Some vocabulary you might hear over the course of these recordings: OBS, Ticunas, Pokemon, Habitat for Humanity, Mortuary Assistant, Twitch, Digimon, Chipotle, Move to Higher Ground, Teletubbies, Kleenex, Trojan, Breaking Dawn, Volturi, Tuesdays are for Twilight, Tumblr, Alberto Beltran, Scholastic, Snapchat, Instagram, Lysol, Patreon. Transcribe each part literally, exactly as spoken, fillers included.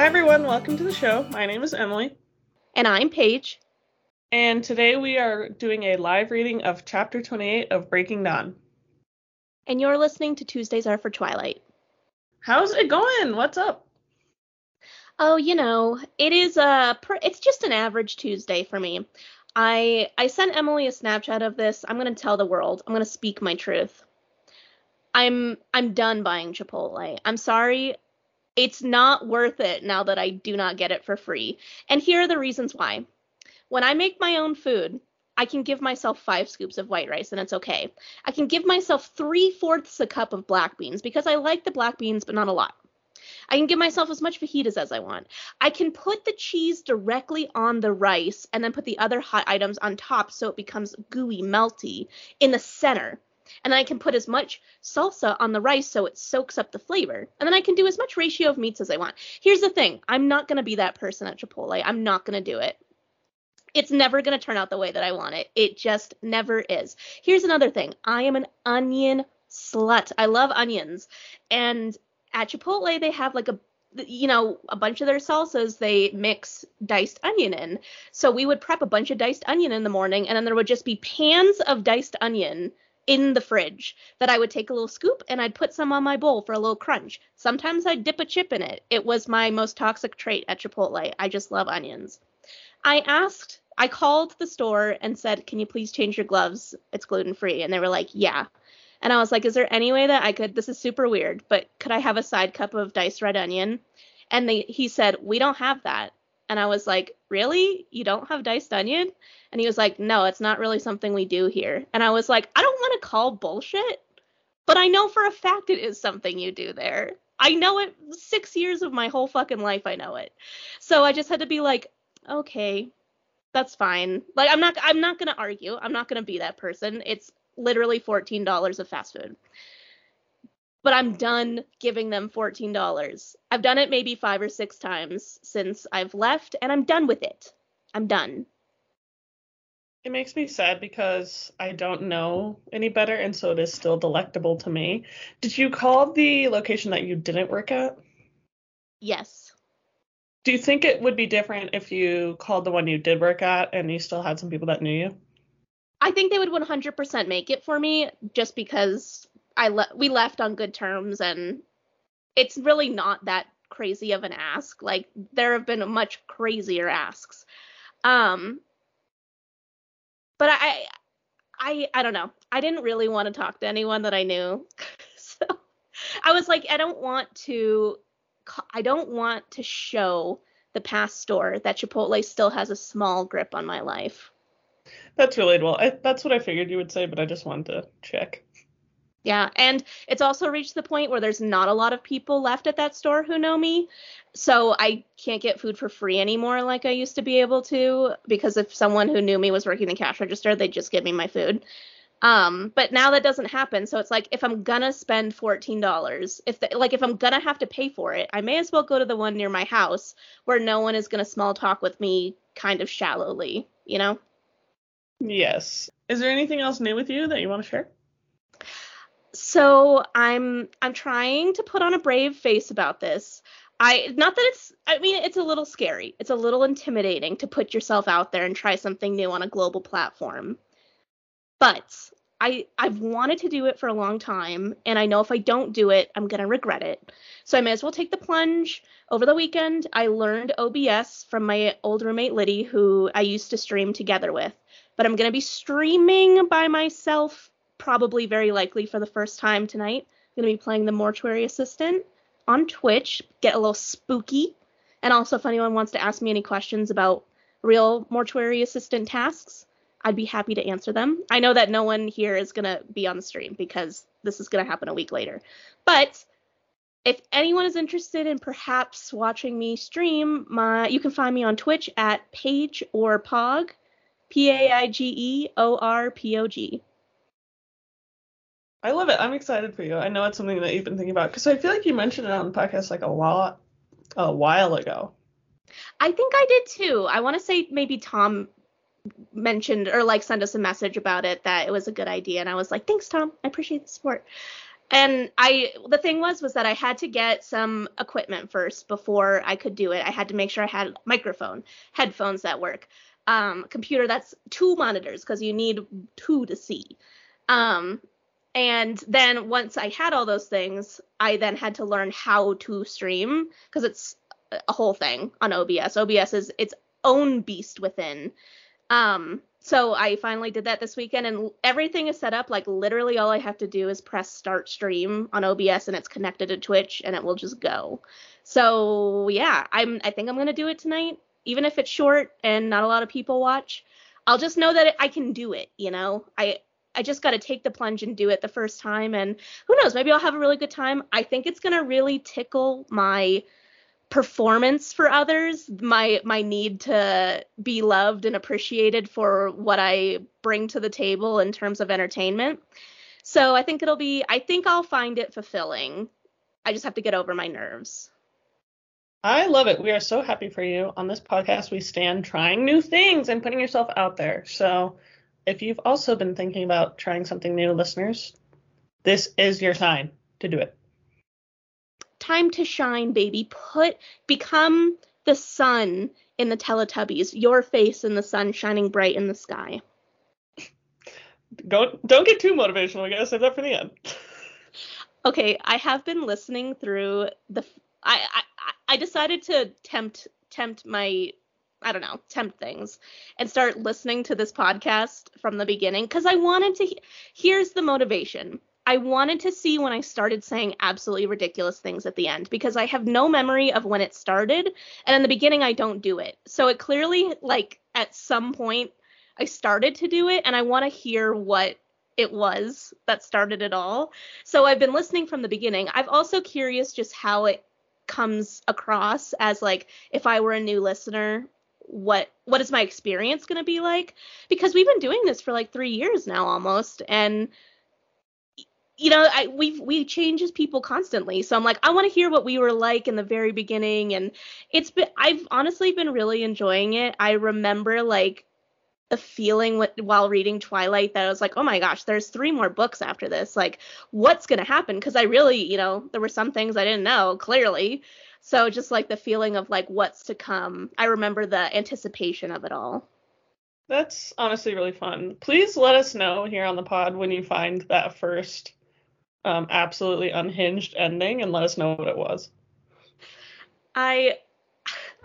Hi everyone, welcome to the show. My name is Emily. And I'm Paige. And today we are doing a live reading of Chapter twenty-eight of Breaking Dawn. And you're listening to Tuesdays Are for Twilight. How's it going? What's up? Oh, you know, it is a, it's just an average Tuesday for me. I I sent Emily a Snapchat of this. I'm going to tell the world. I'm going to speak my truth. I'm I'm done buying Chipotle. I'm sorry. It's not worth it now that I do not get it for free. And here are the reasons why. When I make my own food, I can give myself five scoops of white rice and it's okay. I can give myself three-fourths a cup of black beans because I like the black beans, but not a lot. I can give myself as much fajitas as I want. I can put the cheese directly on the rice and then put the other hot items on top so it becomes gooey, melty in the center. And then I can put as much salsa on the rice so it soaks up the flavor. And then I can do as much ratio of meats as I want. Here's the thing. I'm not going to be that person at Chipotle. I'm not going to do it. It's never going to turn out the way that I want it. It just never is. Here's another thing. I am an onion slut. I love onions. And at Chipotle, they have like a, you know, a bunch of their salsas, they mix diced onion in. So we would prep a bunch of diced onion in the morning. And then there would just be pans of diced onion in the fridge that I would take a little scoop and I'd put some on my bowl for a little crunch. Sometimes I'd dip a chip in it. It was my most toxic trait at Chipotle. I just love onions. I asked, I called the store and said, can you please change your gloves? It's gluten free. And they were like, yeah. And I was like, is there any way that I could, this is super weird, but could I have a side cup of diced red onion? And they, he said, we don't have that. And I was like, really? You don't have diced onion? And he was like, no, it's not really something we do here. And I was like, I don't want to call bullshit, but I know for a fact it is something you do there. I know it. Six years of my whole fucking life, I know it. So I just had to be like, okay, that's fine. Like, I'm not, I'm not going to argue. I'm not going to be that person. It's literally fourteen dollars of fast food. But I'm done giving them fourteen dollars. I've done it maybe five or six times since I've left, and I'm done with it. I'm done. It makes me sad because I don't know any better, and so it is still delectable to me. Did you call the location that you didn't work at? Yes. Do you think it would be different if you called the one you did work at and you still had some people that knew you? I think they would one hundred percent make it for me just because I le- we left on good terms, and it's really not that crazy of an ask. Like, there have been much crazier asks. Um... But I, I, I don't know. I didn't really want to talk to anyone that I knew. So I was like, I don't want to, I don't want to show the past store that Chipotle still has a small grip on my life. That's relatable. I, that's what I figured you would say, but I just wanted to check. Yeah. And it's also reached the point where there's not a lot of people left at that store who know me. So I can't get food for free anymore like I used to be able to, because if someone who knew me was working the cash register, they'd just give me my food. Um, but now that doesn't happen. So it's like, if I'm going to spend fourteen dollars, if the, like if I'm going to have to pay for it, I may as well go to the one near my house where no one is going to small talk with me kind of shallowly, you know? Yes. Is there anything else new with you that you want to share? So I'm I'm trying to put on a brave face about this. I not that it's I mean, it's a little scary. It's a little intimidating to put yourself out there and try something new on a global platform. But I I've wanted to do it for a long time. And I know if I don't do it, I'm going to regret it. So I may as well take the plunge. Over the weekend, I learned O B S from my old roommate, Liddy, who I used to stream together with. But I'm going to be streaming by myself probably very likely for the first time tonight. I'm going to be playing the Mortuary Assistant on Twitch, get a little spooky. And also, if anyone wants to ask me any questions about real Mortuary Assistant tasks, I'd be happy to answer them. I know that no one here is going to be on the stream because this is going to happen a week later. But if anyone is interested in perhaps watching me stream, my you can find me on Twitch at Paige or Pog, P A I G E O R P O G. I love it. I'm excited for you. I know it's something that you've been thinking about because I feel like you mentioned it on the podcast like a lot, a while ago. I think I did too. I want to say maybe Tom mentioned or like sent us a message about it that it was a good idea. And I was like, thanks, Tom. I appreciate the support. And I, the thing was, was that I had to get some equipment first before I could do it. I had to make sure I had a microphone, headphones that work, um, computer that's two monitors because you need two to see. Um, and then once I had all those things, I then had to learn how to stream because it's a whole thing on O B S. O B S is its own beast within. Um, so I finally did that this weekend, and everything is set up. Like literally all I have to do is press start stream on O B S, and it's connected to Twitch, and it will just go. So yeah, I'm, I think I'm going to do it tonight, even if it's short and not a lot of people watch. I'll just know that I can do it. You know, I, I just got to take the plunge and do it the first time, and who knows, maybe I'll have a really good time. I think it's going to really tickle my performance for others, my my need to be loved and appreciated for what I bring to the table in terms of entertainment. So I think it'll be, I think I'll find it fulfilling. I just have to get over my nerves. I love it. We are so happy for you. On this podcast, we stand trying new things and putting yourself out there. So if you've also been thinking about trying something new, listeners, this is your time to do it. Time to shine, baby. Put, become the sun in the Teletubbies, your face in the sun shining bright in the sky. Don't, don't get too motivational. We gotta save that for the end. Okay, I have been listening through the, I, I, I decided to tempt, tempt my, I don't know, tempt things and start listening to this podcast from the beginning because I wanted to, he- here's the motivation. I wanted to see when I started saying absolutely ridiculous things at the end because I have no memory of when it started, and in the beginning I don't do it. So it clearly, like, at some point I started to do it, and I want to hear what it was that started it all. So I've been listening from the beginning. I've also curious just how it comes across as, like, if I were a new listener, what what is my experience going to be like? Because we've been doing this for like three years now almost, and you know, I, we we change as people constantly. So I'm like, I want to hear what we were like in the very beginning. And it's been, I've honestly been really enjoying it. I remember like the feeling with, while reading Twilight that I was like, oh my gosh, there's three more books after this. Like, what's going to happen? Because I really, you know, there were some things I didn't know, clearly. So just like the feeling of like what's to come. I remember the anticipation of it all. That's honestly really fun. Please let us know here on the pod when you find that first Um, absolutely unhinged ending, and let us know what it was. I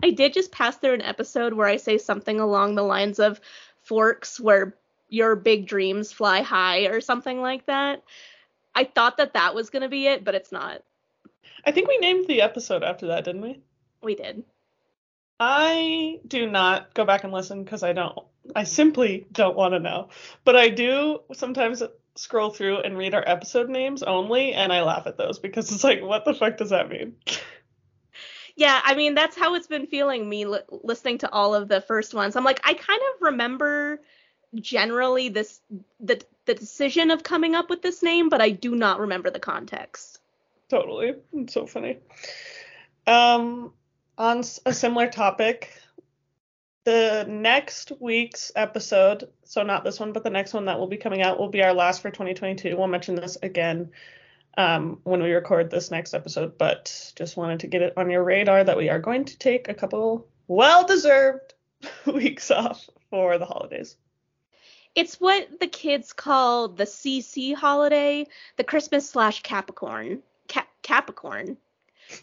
I did just pass through an episode where I say something along the lines of forks where your big dreams fly high or something like that. I thought that that was going to be it, but it's not. I think we named the episode after that, didn't we? We did. I do not go back and listen because I don't. I simply don't want to know. But I do sometimes scroll through and read our episode names only, and I laugh at those because it's like, what the fuck does that mean? Yeah, I mean, that's how it's been feeling me li- listening to all of the first ones. I'm like, I kind of remember generally this the the decision of coming up with this name, but I do not remember the context. Totally. It's so funny. Um, on a similar topic, the next week's episode, so not this one, but the next one that will be coming out will be our last for twenty twenty-two. We'll mention this again um, when we record this next episode, but just wanted to get it on your radar that we are going to take a couple well-deserved weeks off for the holidays. It's what the kids call the C C holiday, the Christmas slash Capricorn, Cap- Capricorn,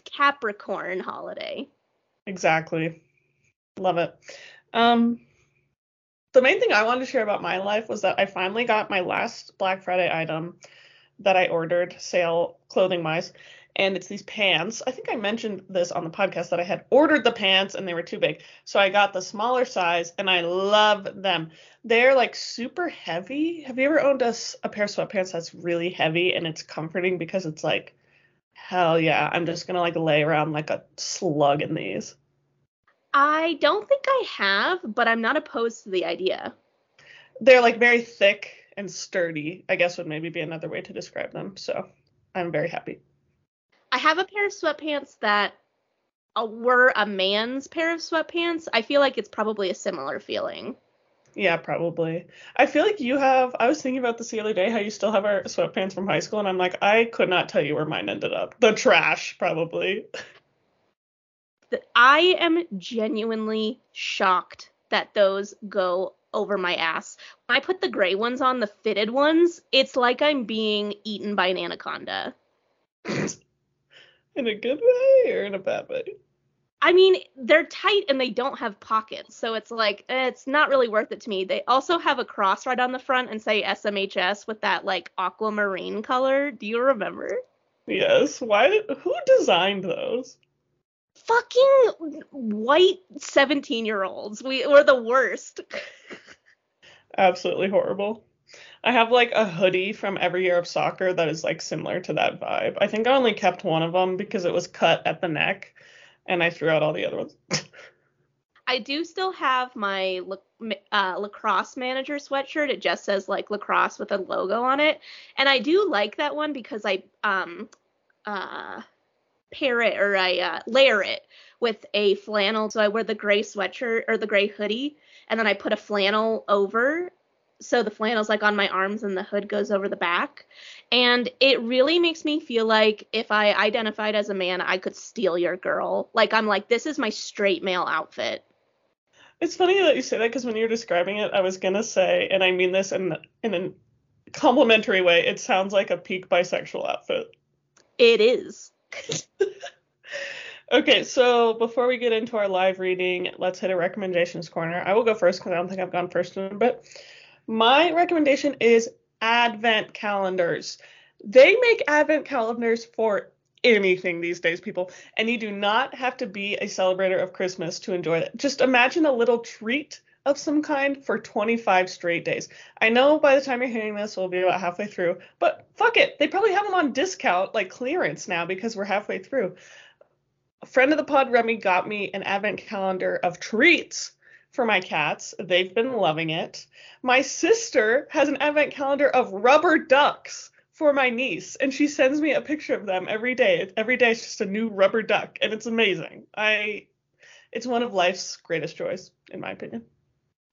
Capricorn holiday. Exactly. Love it. Um, the main thing I wanted to share about my life was that I finally got my last Black Friday item that I ordered, sale clothing-wise, and it's these pants. I think I mentioned this on the podcast that I had ordered the pants and they were too big, so I got the smaller size, and I love them. They're like super heavy. Have you ever owned a, a pair of sweatpants that's really heavy, and it's comforting because it's like, hell yeah, I'm just gonna like lay around like a slug in these. I don't think I have, but I'm not opposed to the idea. They're like very thick and sturdy, I guess would maybe be another way to describe them. So I'm very happy. I have a pair of sweatpants that were a man's pair of sweatpants. I feel like it's probably a similar feeling. Yeah, probably. I feel like you have, I was thinking about this the other day, how you still have our sweatpants from high school, and I'm like, I could not tell you where mine ended up. The trash, probably. I am genuinely shocked that those go over my ass. When I put the gray ones on, the fitted ones, it's like I'm being eaten by an anaconda. In a good way or in a bad way? I mean, they're tight and they don't have pockets, so it's like, eh, it's not really worth it to me. They also have a cross right on the front and say S M H S with that, like, aquamarine color. Do you remember? Yes. Why? Did, who designed those? Fucking white seventeen-year-olds. We were the worst. Absolutely horrible. I have, like, a hoodie from every year of soccer that is, like, similar to that vibe. I think I only kept one of them because it was cut at the neck. And I threw out all the other ones. I do still have my la- uh, lacrosse manager sweatshirt. It just says, like, lacrosse with a logo on it. And I do like that one because I um, uh, pair it or I uh, layer it with a flannel. So I wear the gray sweatshirt or the gray hoodie, and then I put a flannel over. So the flannel's, like, on my arms and the hood goes over the back. And it really makes me feel like if I identified as a man, I could steal your girl. Like, I'm like, this is my straight male outfit. It's funny that you say that because when you were describing it, I was going to say, and I mean this in, in a complimentary way, it sounds like a peak bisexual outfit. It is. Okay, so before we get into our live reading, let's hit a recommendations corner. I will go first because I don't think I've gone first in a bit. My recommendation is advent calendars. They make advent calendars for anything these days, people. And you do not have to be a celebrator of Christmas to enjoy it. Just imagine a little treat of some kind for twenty-five straight days. I know by the time you're hearing this, we'll be about halfway through. But fuck it. They probably have them on discount, like clearance now, because we're halfway through. A friend of the pod, Remy, got me an advent calendar of treats for my cats. They've been loving it. My sister has an advent calendar of rubber ducks for my niece, and she sends me a picture of them every day. Every day it's just a new rubber duck, and it's amazing. I, it's one of life's greatest joys, in my opinion.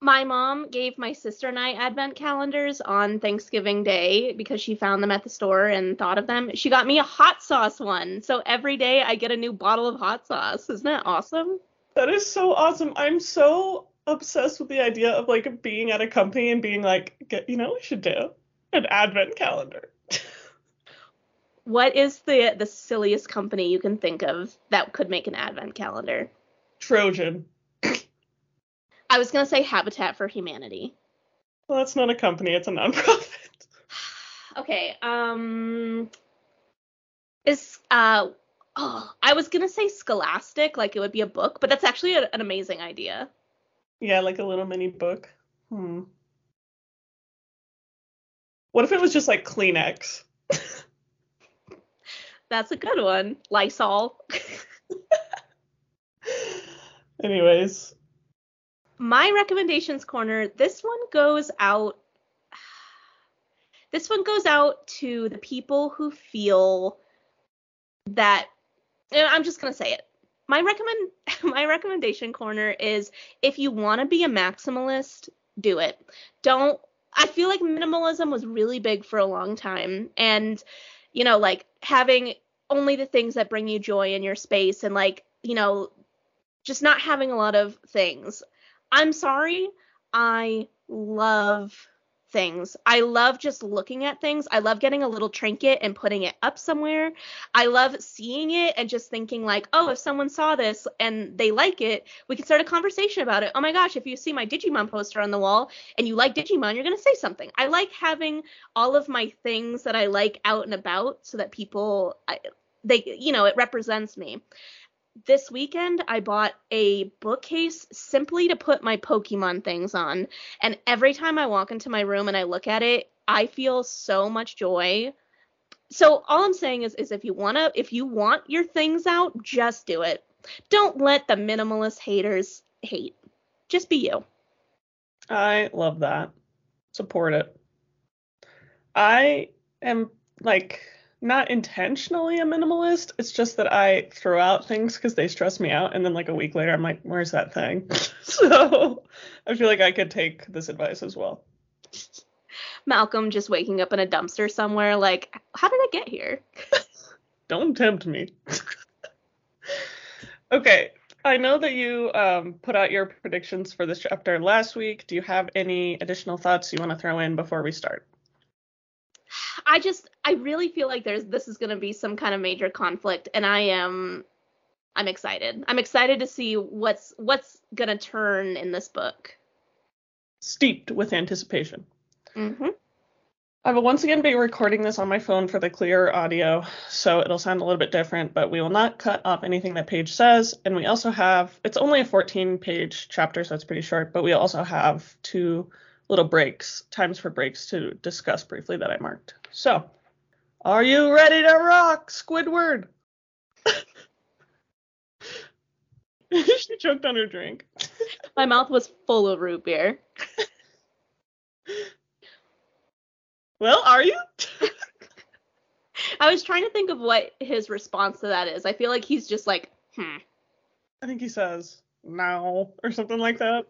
My mom gave my sister and I advent calendars on Thanksgiving Day because she found them at the store and thought of them. She got me a hot sauce one, so every day I get a new bottle of hot sauce. Isn't that awesome? That is so awesome. I'm so obsessed with the idea of, like, being at a company and being like, get, you know, we should do an advent calendar. What is the the silliest company you can think of that could make an advent calendar? Trojan. I was gonna say Habitat for Humanity. Well, that's not a company, it's a nonprofit. Okay. Um. Is uh. Oh, I was gonna say Scholastic, like it would be a book, but that's actually a, an amazing idea. Yeah, like a little mini book. Hmm. What if it was just like Kleenex? That's a good one. Lysol. Anyways. My recommendations corner, this one goes out. This one goes out to the people who feel that, and I'm just going to say it. My recommend my recommendation corner is if you want to be a maximalist, do it. Don't I feel like minimalism was really big for a long time, and you know, like having only the things that bring you joy in your space, and like, you know, just not having a lot of things. I'm sorry, I love things. I love just looking at things. I love getting a little trinket and putting it up somewhere. I love seeing it and just thinking like, oh, if someone saw this and they like it, we can start a conversation about it. Oh my gosh, if you see my Digimon poster on the wall and you like Digimon, you're going to say something. I like having all of my things that I like out and about so that people, I, they, you know, it represents me. This weekend, I bought a bookcase simply to put my Pokemon things on. And every time I walk into my room and I look at it, I feel so much joy. So all I'm saying is, is if you want to, if you want your things out, just do it. Don't let the minimalist haters hate. Just be you. I love that. Support it. I am like not intentionally a minimalist. It's just that I throw out things because they stress me out. And then like a week later, I'm like, where's that thing? So I feel like I could take this advice as well. Malcolm just waking up in a dumpster somewhere. Like, how did I get here? Don't tempt me. Okay. I know that you um, put out your predictions for this chapter last week. Do you have any additional thoughts you want to throw in before we start? I just, I really feel like there's, this is going to be some kind of major conflict, and I am, I'm excited. I'm excited to see what's, what's going to turn in this book. Steeped with anticipation. Mm-hmm. I will once again be recording this on my phone for the clearer audio, so it'll sound a little bit different, but we will not cut off anything that Paige says. And we also have, it's only a fourteen page chapter, so it's pretty short, but we also have two little breaks, times for breaks to discuss briefly that I marked. So, are you ready to rock, Squidward? She choked on her drink. My mouth was full of root beer. Well, are you? I was trying to think of what his response to that is. I feel like he's just like, hmm. I think he says, no, or something like that.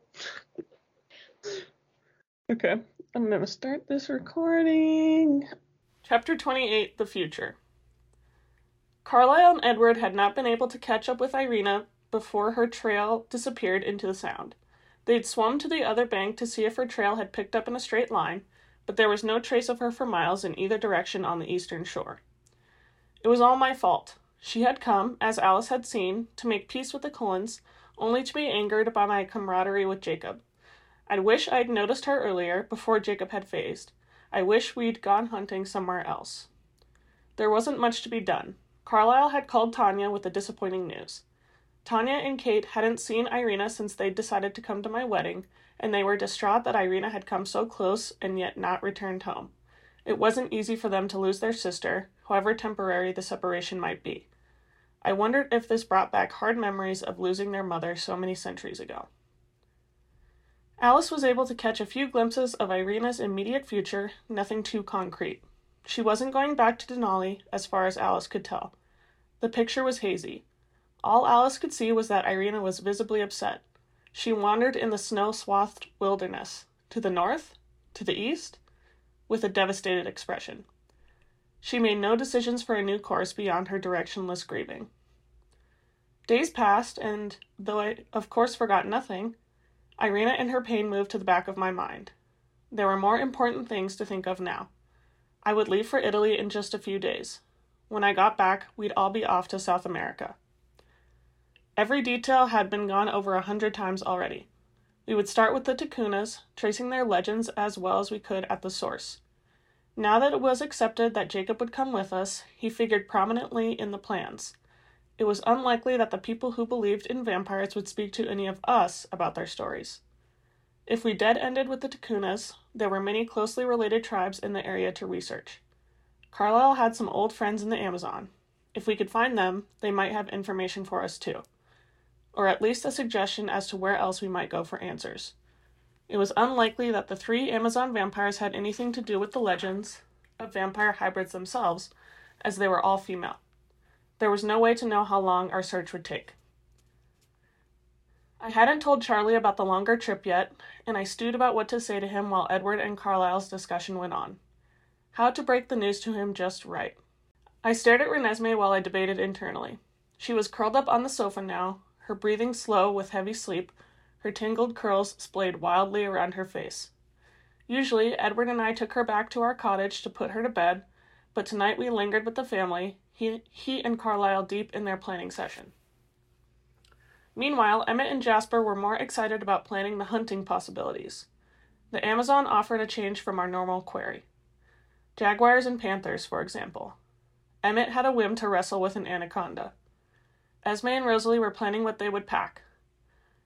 Okay, I'm going to start this recording. Chapter twenty-eight, The Future. Carlyle and Edward had not been able to catch up with Irina before her trail disappeared into the sound. They'd swum to the other bank to see if her trail had picked up in a straight line, but there was no trace of her for miles in either direction on the eastern shore. It was all my fault. She had come, as Alice had seen, to make peace with the Cullens, only to be angered by my camaraderie with Jacob. I wish I'd noticed her earlier, before Jacob had phased. I wish we'd gone hunting somewhere else. There wasn't much to be done. Carlyle had called Tanya with the disappointing news. Tanya and Kate hadn't seen Irina since they'd decided to come to my wedding, and they were distraught that Irina had come so close and yet not returned home. It wasn't easy for them to lose their sister, however temporary the separation might be. I wondered if this brought back hard memories of losing their mother so many centuries ago. Alice was able to catch a few glimpses of Irina's immediate future, nothing too concrete. She wasn't going back to Denali, as far as Alice could tell. The picture was hazy. All Alice could see was that Irina was visibly upset. She wandered in the snow-swathed wilderness, to the north, to the east, with a devastated expression. She made no decisions for a new course beyond her directionless grieving. Days passed, and, though I, of course, forgot nothing, Irina and her pain moved to the back of my mind. There were more important things to think of now. I would leave for Italy in just a few days. When I got back, we'd all be off to South America. Every detail had been gone over a hundred times already. We would start with the Ticunas, tracing their legends as well as we could at the source. Now that it was accepted that Jacob would come with us, he figured prominently in the plans. It was unlikely that the people who believed in vampires would speak to any of us about their stories. If we dead-ended with the Ticunas, there were many closely related tribes in the area to research. Carlyle had some old friends in the Amazon. If we could find them, they might have information for us too, or at least a suggestion as to where else we might go for answers. It was unlikely that the three Amazon vampires had anything to do with the legends of vampire hybrids themselves, as they were all female. There was no way to know how long our search would take. I hadn't told Charlie about the longer trip yet, and I stewed about what to say to him while Edward and Carlyle's discussion went on. How to break the news to him just right. I stared at Renesmee while I debated internally. She was curled up on the sofa now, her breathing slow with heavy sleep, her tangled curls splayed wildly around her face. Usually, Edward and I took her back to our cottage to put her to bed, but tonight we lingered with the family, he, he and Carlyle deep in their planning session. Meanwhile, Emmett and Jasper were more excited about planning the hunting possibilities. The Amazon offered a change from our normal quarry. Jaguars and panthers, for example. Emmett had a whim to wrestle with an anaconda. Esme and Rosalie were planning what they would pack.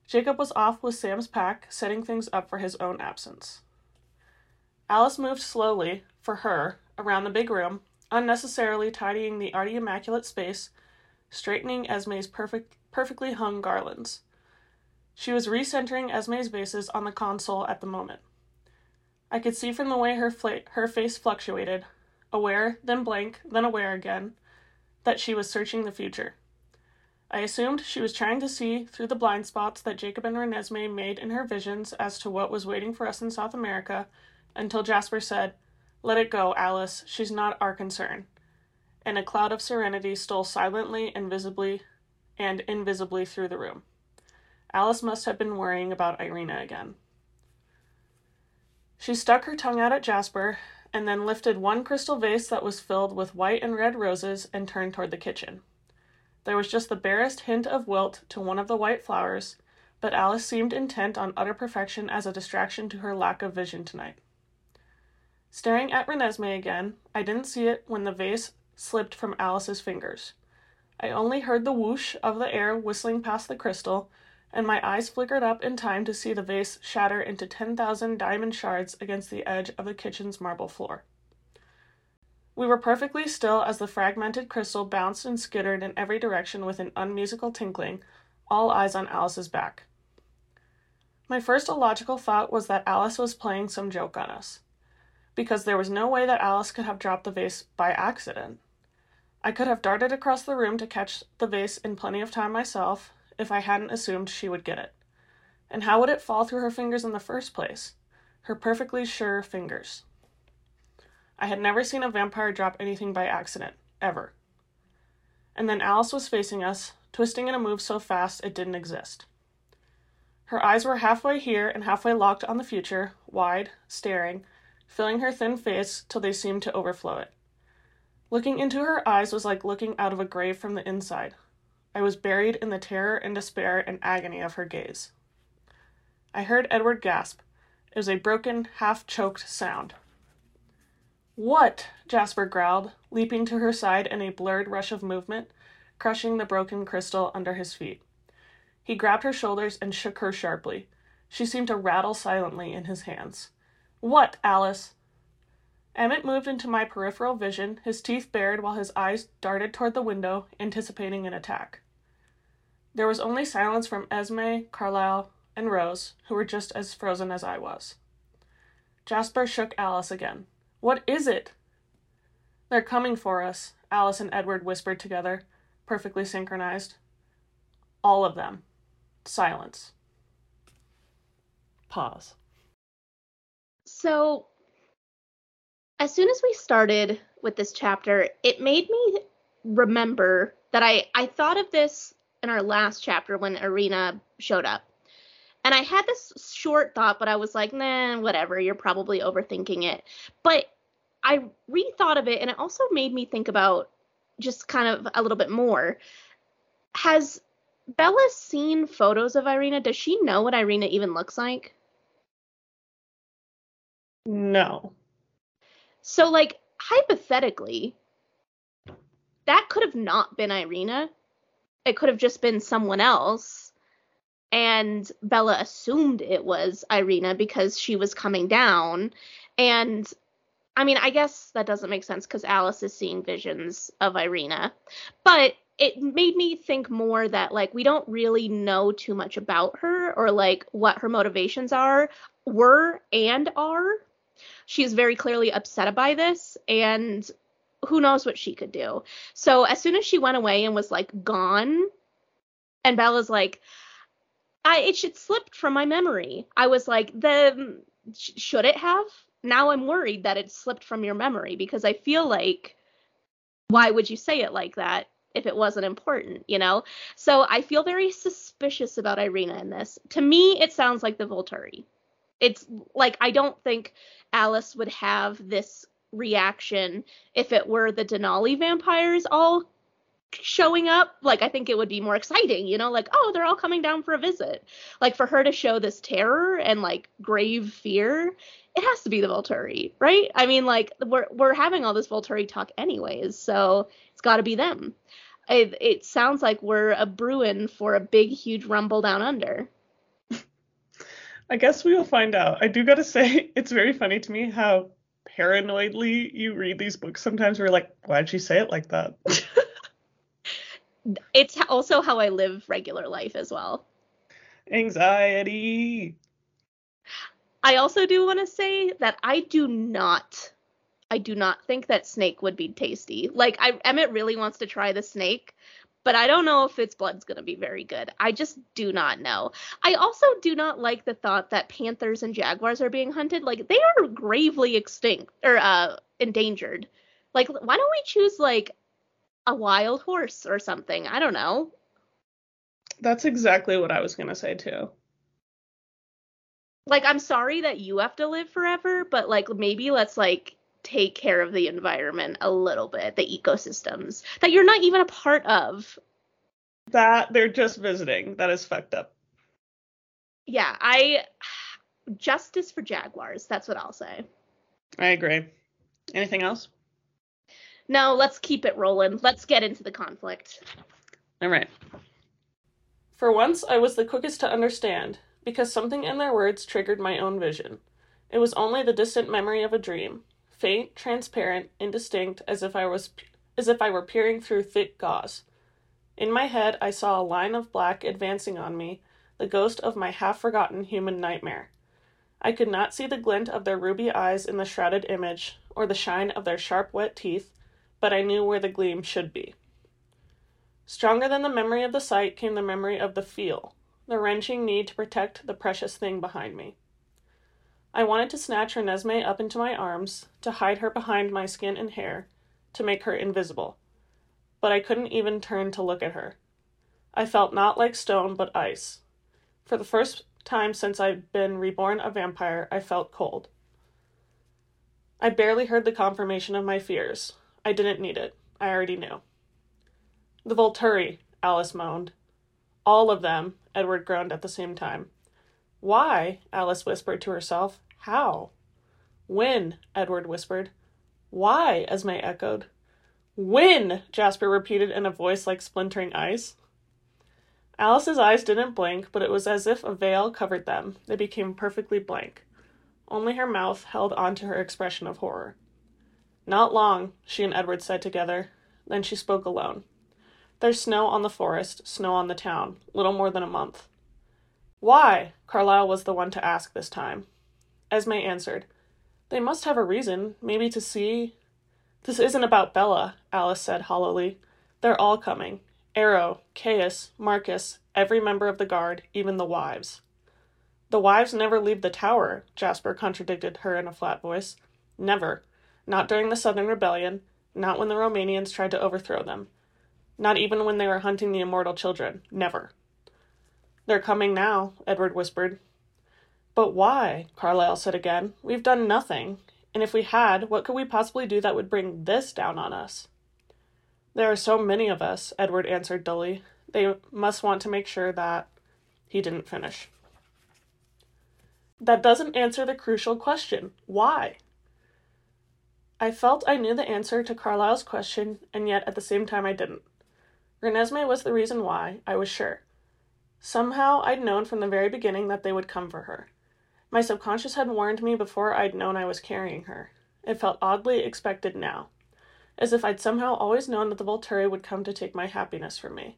Jacob was off with Sam's pack, setting things up for his own absence. Alice moved slowly, for her, around the big room, unnecessarily tidying the already immaculate space, straightening Esme's perfect, perfectly hung garlands. She was recentering Esme's vases on the console at the moment. I could see from the way her, fla- her face fluctuated, aware, then blank, then aware again, that she was searching the future. I assumed she was trying to see through the blind spots that Jacob and Renesmee made in her visions as to what was waiting for us in South America, until Jasper said, "Let it go, Alice. She's not our concern." And a cloud of serenity stole silently, invisibly, and invisibly through the room. Alice must have been worrying about Irina again. She stuck her tongue out at Jasper, and then lifted one crystal vase that was filled with white and red roses and turned toward the kitchen. There was just the barest hint of wilt to one of the white flowers, but Alice seemed intent on utter perfection as a distraction to her lack of vision tonight. Staring at Renesmee again, I didn't see it when the vase slipped from Alice's fingers. I only heard the whoosh of the air whistling past the crystal, and my eyes flickered up in time to see the vase shatter into ten thousand diamond shards against the edge of the kitchen's marble floor. We were perfectly still as the fragmented crystal bounced and skittered in every direction with an unmusical tinkling, all eyes on Alice's back. My first illogical thought was that Alice was playing some joke on us, because there was no way that Alice could have dropped the vase by accident. I could have darted across the room to catch the vase in plenty of time myself, if I hadn't assumed she would get it. And how would it fall through her fingers in the first place? Her perfectly sure fingers. I had never seen a vampire drop anything by accident, ever. And then Alice was facing us, twisting in a move so fast it didn't exist. Her eyes were halfway here and halfway locked on the future, wide, staring, filling her thin face till they seemed to overflow it. Looking into her eyes was like looking out of a grave from the inside. I was buried in the terror and despair and agony of her gaze. I heard Edward gasp. It was a broken, half-choked sound. "What?" Jasper growled, leaping to her side in a blurred rush of movement, crushing the broken crystal under his feet. He grabbed her shoulders and shook her sharply. She seemed to rattle silently in his hands. "What, Alice?" Emmett moved into my peripheral vision, his teeth bared while his eyes darted toward the window, anticipating an attack. There was only silence from Esme, Carlyle, and Rose, who were just as frozen as I was. Jasper shook Alice again. "What is it?" "They're coming for us," Alice and Edward whispered together, perfectly synchronized. "All of them." Silence. Pause. So, as soon as we started with this chapter, it made me remember that I, I thought of this in our last chapter when Irina showed up. And I had this short thought, but I was like, nah, whatever, you're probably overthinking it. But I rethought of it, and it also made me think about just kind of a little bit more. Has Bella seen photos of Irina? Does she know what Irina even looks like? No. So, like, hypothetically, that could have not been Irina. It could have just been someone else. And Bella assumed it was Irina because she was coming down. And, I mean, I guess that doesn't make sense because Alice is seeing visions of Irina. But it made me think more that, like, we don't really know too much about her or, like, what her motivations are, were, and are. She's very clearly upset by this, and who knows what she could do. So as soon as she went away and was, like, gone, and Bella's like... I, it should slipped from my memory. I was like, the sh- should it have? Now I'm worried that it slipped from your memory because I feel like, why would you say it like that if it wasn't important, you know? So I feel very suspicious about Irina in this. To me, it sounds like the Volturi. It's like, I don't think Alice would have this reaction if it were the Denali vampires all showing up. Like, I think it would be more exciting, you know, like, oh, they're all coming down for a visit. Like, for her to show this terror and, like, grave fear, it has to be the Volturi, right? I mean, like, we're we're having all this Volturi talk anyways, so it's got to be them. It, it sounds like we're a brewing for a big, huge rumble down under. I guess we will find out. I do gotta say, it's very funny to me how paranoidly you read these books sometimes. We're like, why'd she say it like that? It's also how I live regular life as well. Anxiety. I also do want to say that I do not I do not think that snake would be tasty. Like, I, Emmett really wants to try the snake, but I don't know if its blood's going to be very good. I just do not know. I also do not like the thought that panthers and jaguars are being hunted. Like, they are gravely extinct or uh, endangered. Like, why don't we choose, like, a wild horse or something? I don't know. That's exactly what I was going to say, too. Like, I'm sorry that you have to live forever, but, like, maybe let's, like, take care of the environment a little bit, the ecosystems that you're not even a part of. That they're just visiting. That is fucked up. Yeah, I... Justice for jaguars. That's what I'll say. I agree. Anything else? No, let's keep it rolling. Let's get into the conflict. All right. For once, I was the quickest to understand, because something in their words triggered my own vision. It was only the distant memory of a dream, faint, transparent, indistinct, as if I was, as if I were peering through thick gauze. In my head, I saw a line of black advancing on me, the ghost of my half-forgotten human nightmare. I could not see the glint of their ruby eyes in the shrouded image, or the shine of their sharp, wet teeth, but I knew where the gleam should be. Stronger than the memory of the sight came the memory of the feel, the wrenching need to protect the precious thing behind me. I wanted to snatch Renesmee up into my arms, to hide her behind my skin and hair, to make her invisible. But I couldn't even turn to look at her. I felt not like stone, but ice. For the first time since I'd been reborn a vampire, I felt cold. I barely heard the confirmation of my fears. I didn't need it. I already knew. The Volturi, Alice moaned. All of them, Edward groaned at the same time. Why? Alice whispered to herself. How? When? Edward whispered. Why? Esme echoed. When? Jasper repeated in a voice like splintering ice. Alice's eyes didn't blink, but it was as if a veil covered them. They became perfectly blank. Only her mouth held on to her expression of horror. Not long, she and Edward said together. Then she spoke alone. There's snow on the forest, snow on the town. Little more than a month. Why? Carlyle was the one to ask this time. Esme answered. They must have a reason, maybe to see... This isn't about Bella, Alice said hollowly. They're all coming. Arrow, Caius, Marcus, every member of the guard, even the wives. The wives never leave the tower, Jasper contradicted her in a flat voice. Never. Not during the Southern Rebellion, not when the Romanians tried to overthrow them. Not even when they were hunting the immortal children. Never. They're coming now, Edward whispered. But why? Carlyle said again. We've done nothing. And if we had, what could we possibly do that would bring this down on us? There are so many of us, Edward answered dully. They must want to make sure that... He didn't finish. That doesn't answer the crucial question. Why? I felt I knew the answer to Carlyle's question, and yet at the same time I didn't. Renesmee was the reason why, I was sure. Somehow I'd known from the very beginning that they would come for her. My subconscious had warned me before I'd known I was carrying her. It felt oddly expected now, as if I'd somehow always known that the Volturi would come to take my happiness from me.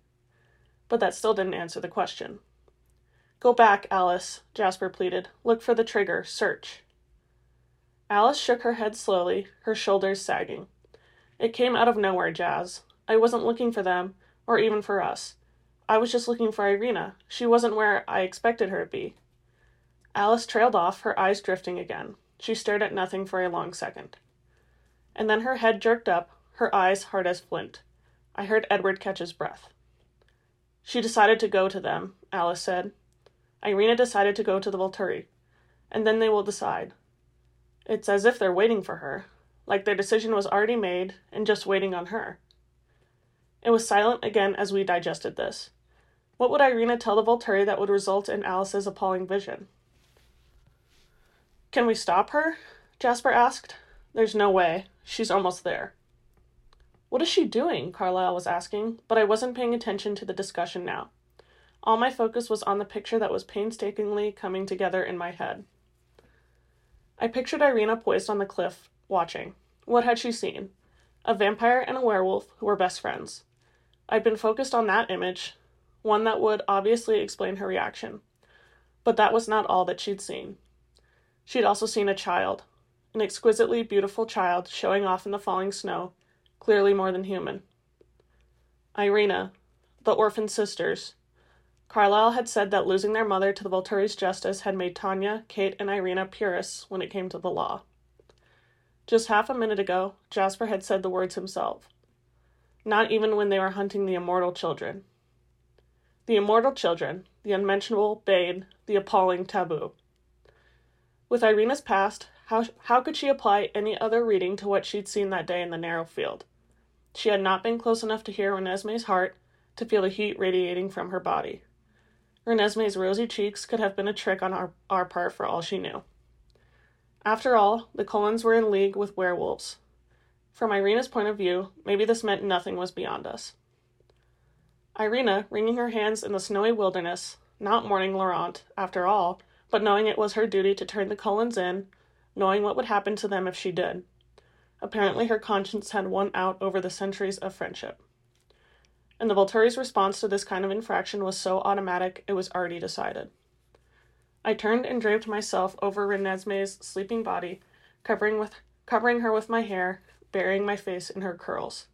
But that still didn't answer the question. Go back, Alice, Jasper pleaded. Look for the trigger. Search. Alice shook her head slowly, her shoulders sagging. It came out of nowhere, Jazz. I wasn't looking for them, or even for us. I was just looking for Irina. She wasn't where I expected her to be. Alice trailed off, her eyes drifting again. She stared at nothing for a long second. And then her head jerked up, her eyes hard as flint. I heard Edward catch his breath. She decided to go to them, Alice said. Irina decided to go to the Volturi. And then they will decide. It's as if they're waiting for her, like their decision was already made and just waiting on her. It was silent again as we digested this. What would Irina tell the Volturi that would result in Alice's appalling vision? Can we stop her? Jasper asked. There's no way. She's almost there. What is she doing? Carlyle was asking, but I wasn't paying attention to the discussion now. All my focus was on the picture that was painstakingly coming together in my head. I pictured Irina poised on the cliff, watching. What had she seen? A vampire and a werewolf who were best friends. I'd been focused on that image, one that would obviously explain her reaction. But that was not all that she'd seen. She'd also seen a child, an exquisitely beautiful child showing off in the falling snow, clearly more than human. Irina, the orphan sisters. Carlyle had said that losing their mother to the Volturi's justice had made Tanya, Kate, and Irina purists when it came to the law. Just half a minute ago, Jasper had said the words himself. Not even when they were hunting the immortal children. The immortal children, the unmentionable bane, the appalling taboo. With Irina's past, how, how could she apply any other reading to what she'd seen that day in the narrow field? She had not been close enough to hear Renesmee's heart to feel the heat radiating from her body. Renesmee's rosy cheeks could have been a trick on our, our part for all she knew. After all, the Colons were in league with werewolves. From Irina's point of view, maybe this meant nothing was beyond us. Irina, wringing her hands in the snowy wilderness, not mourning Laurent, after all, but knowing it was her duty to turn the Colons in, knowing what would happen to them if she did. Apparently her conscience had won out over the centuries of friendship. And the Volturi's response to this kind of infraction was so automatic it was already decided. I turned and draped myself over Renesmee's sleeping body, covering, with, covering her with my hair, burying my face in her curls.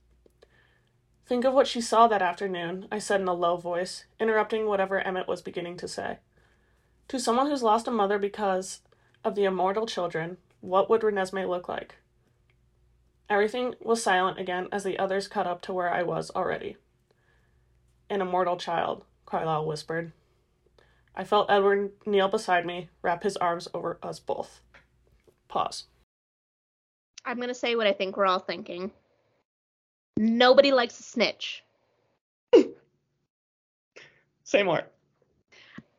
Think of what she saw that afternoon, I said in a low voice, interrupting whatever Emmett was beginning to say. To someone who's lost a mother because of the immortal children, what would Renesmee look like? Everything was silent again as the others caught up to where I was already. An immortal child, Carlyle whispered. I felt Edward kneel beside me, wrap his arms over us both. Pause. I'm going to say what I think we're all thinking. Nobody likes a snitch. Say more.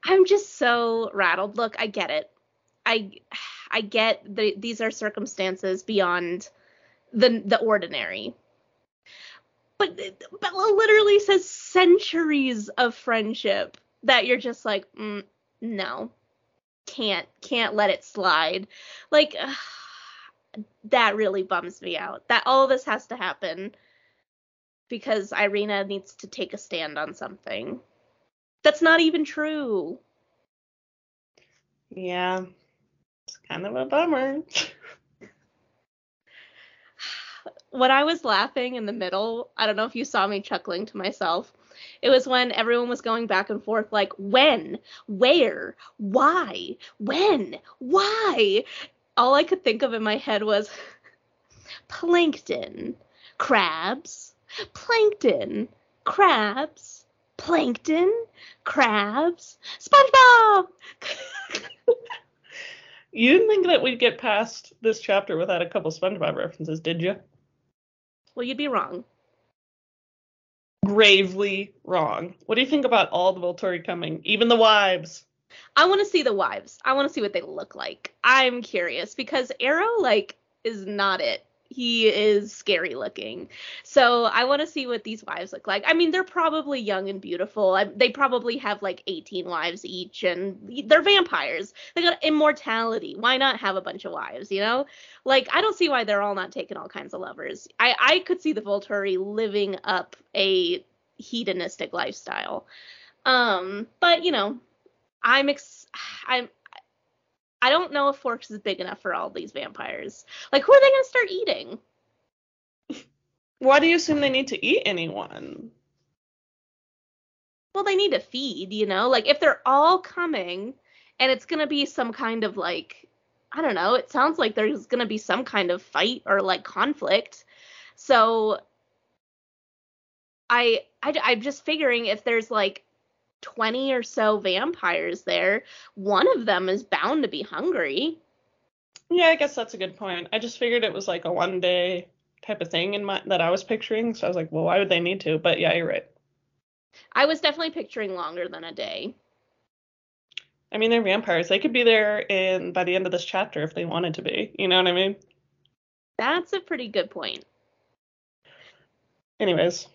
I'm just so rattled. Look, I get it. I I get that these are circumstances beyond the the ordinary. But Bella literally says centuries of friendship that you're just like, mm, no, can't, can't let it slide. Like, ugh, that really bums me out. That all of this has to happen because Irina needs to take a stand on something. That's not even true. Yeah, it's kind of a bummer. When I was laughing in the middle, I don't know if you saw me chuckling to myself. It was when everyone was going back and forth, like, when, where, why, when, why? All I could think of in my head was plankton, crabs, plankton, crabs, plankton, crabs, SpongeBob! You didn't think that we'd get past this chapter without a couple SpongeBob references, did you? Well, you'd be wrong. Gravely wrong. What do you think about all the Volturi coming? Even the wives? I want to see the wives. I want to see what they look like. I'm curious because Arrow, like, is not it. He is scary looking. So I want to see what these wives look like. I mean, they're probably young and beautiful. I, they probably have like eighteen wives each, and they're vampires. They got immortality. Why not have a bunch of wives, you know? Like, I don't see why they're all not taking all kinds of lovers. I, I could see the Volturi living up a hedonistic lifestyle. Um, but, you know, I'm ex- I'm I don't know if Forks is big enough for all these vampires. Like, who are they going to start eating? Why do you assume they need to eat anyone? Well, they need to feed, you know? Like, if they're all coming, and it's going to be some kind of, like, I don't know. It sounds like there's going to be some kind of fight or, like, conflict. So, I, I, I'm just figuring if there's, like, twenty or so vampires there, one of them is bound to be hungry. Yeah, I guess that's a good point. I just figured it was like a one day type of thing in my that I was picturing, so I was like, well, why would they need to? But yeah, you're right. I was definitely picturing longer than a day. I mean, they're vampires. They could be there in by the end of this chapter if they wanted to be. You know what I mean? That's a pretty good point. Anyways.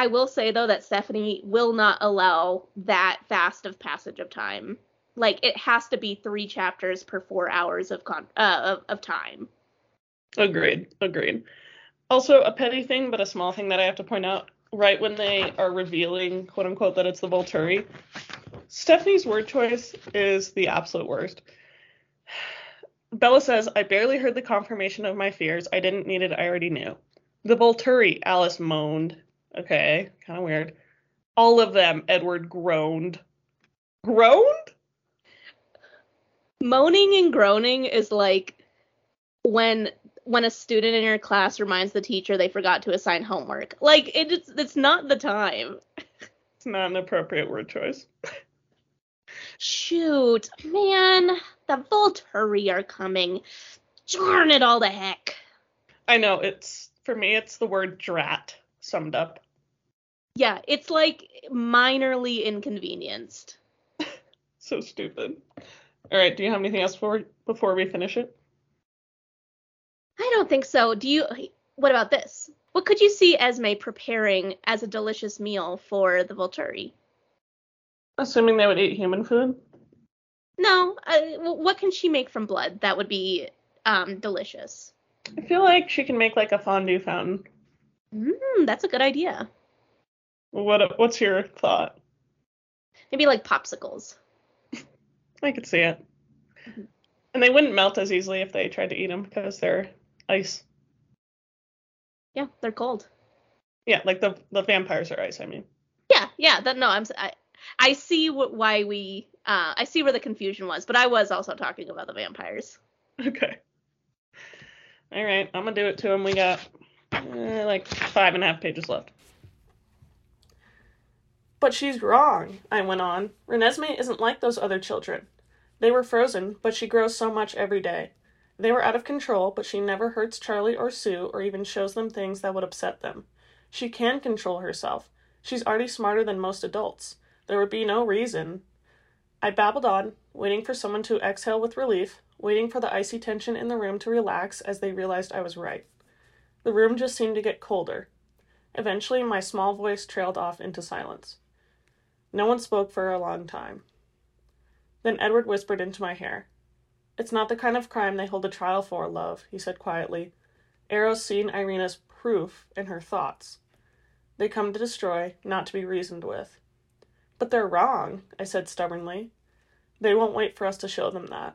I will say, though, that Stephanie will not allow that fast of passage of time. Like, it has to be three chapters per four hours of con- uh, of, of time. Agreed. Agreed. Also, a petty thing, but a small thing that I have to point out, right when they are revealing, quote-unquote, that it's the Volturi, Stephanie's word choice is the absolute worst. Bella says, I barely heard the confirmation of my fears. I didn't need it. I already knew. The Volturi, Alice moaned. Okay, kind of weird. All of them, Edward groaned. Groaned? Moaning and groaning is like when when a student in your class reminds the teacher they forgot to assign homework. Like, it just, it's not the time. It's not an appropriate word choice. Shoot, man, the Volturi are coming. Darn it all to heck. I know, it's, for me, it's the word drat summed up. Yeah, it's like minorly inconvenienced. So stupid. All right, do you have anything else for before we finish it? I don't think so. Do you, what about this? What could you see Esme preparing as a delicious meal for the Volturi? Assuming they would eat human food? No. Uh, what can she make from blood that would be um, delicious? I feel like she can make, like, a fondue fountain. Mmm, that's a good idea. What? What's your thought? Maybe, like, popsicles. I could see it. Mm-hmm. And they wouldn't melt as easily if they tried to eat them because they're ice. Yeah, they're cold. Yeah, like the the vampires are ice, I mean. Yeah, yeah. That, no, I'm... I, I see what, why we, uh, I see where the confusion was, but I was also talking about the vampires. Okay. All right, I'm going to do it to him. We got uh, like five and a half pages left. But she's wrong, I went on. Renesmee isn't like those other children. They were frozen, but she grows so much every day. They were out of control, but she never hurts Charlie or Sue or even shows them things that would upset them. She can control herself. She's already smarter than most adults. There would be no reason. I babbled on, waiting for someone to exhale with relief, waiting for the icy tension in the room to relax as they realized I was right. The room just seemed to get colder. Eventually, my small voice trailed off into silence. No one spoke for a long time. Then Edward whispered into my hair. It's not the kind of crime they hold a trial for, love, he said quietly. Arrow's seen Irina's proof in her thoughts. They come to destroy, not to be reasoned with. But they're wrong, I said stubbornly. They won't wait for us to show them that.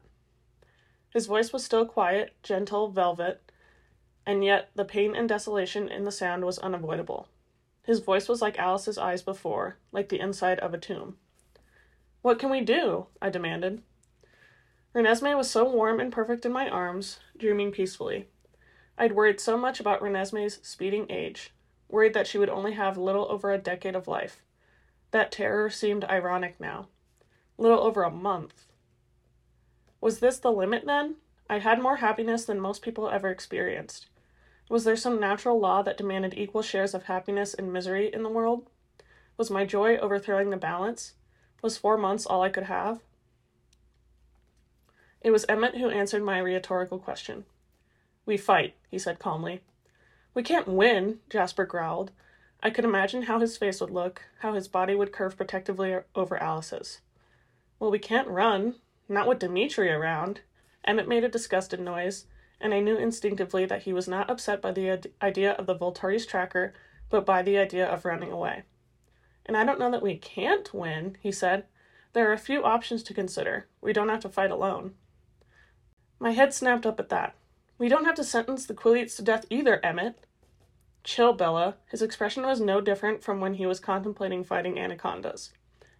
His voice was still quiet, gentle, velvet, and yet the pain and desolation in the sound was unavoidable. His voice was like Alice's eyes before, like the inside of a tomb. What can we do? I demanded. Renesmee was so warm and perfect in my arms, dreaming peacefully. I'd worried so much about Renesmee's speeding age, worried that she would only have little over a decade of life. That terror seemed ironic now. Little over a month. Was this the limit then? I had more happiness than most people ever experienced. Was there some natural law that demanded equal shares of happiness and misery in the world? Was my joy overthrowing the balance? Was four months all I could have? It was Emmett who answered my rhetorical question. We fight, he said calmly. We can't win, Jasper growled. I could imagine how his face would look, how his body would curve protectively over Alice's. Well, we can't run. Not with Dimitri around. Emmett made a disgusted noise, and I knew instinctively that he was not upset by the idea of the Volturi's tracker, but by the idea of running away. And I don't know that we can't win, he said. There are a few options to consider. We don't have to fight alone. My head snapped up at that. We don't have to sentence the Quillets to death either, Emmett. Chill, Bella. His expression was no different from when he was contemplating fighting anacondas.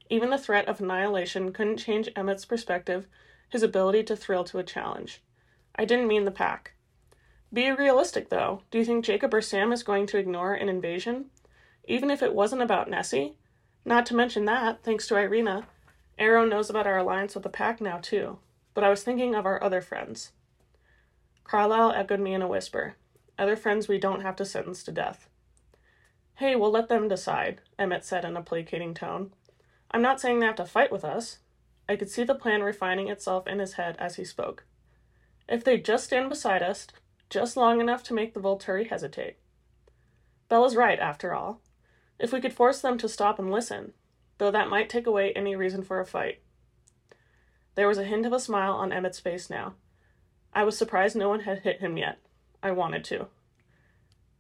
Even the threat of annihilation couldn't change Emmett's perspective, his ability to thrill to a challenge. I didn't mean the pack. Be realistic, though. Do you think Jacob or Sam is going to ignore an invasion? Even if it wasn't about Nessie? Not to mention that, thanks to Irina, Arrow knows about our alliance with the pack now, too. But I was thinking of our other friends. Carlyle echoed me in a whisper. Other friends we don't have to sentence to death. Hey, we'll let them decide, Emmett said in a placating tone. I'm not saying they have to fight with us. I could see the plan refining itself in his head as he spoke. If they just stand beside us, just long enough to make the Volturi hesitate. Bella's right, after all. If we could force them to stop and listen, though that might take away any reason for a fight. There was a hint of a smile on Emmett's face now. I was surprised no one had hit him yet. I wanted to.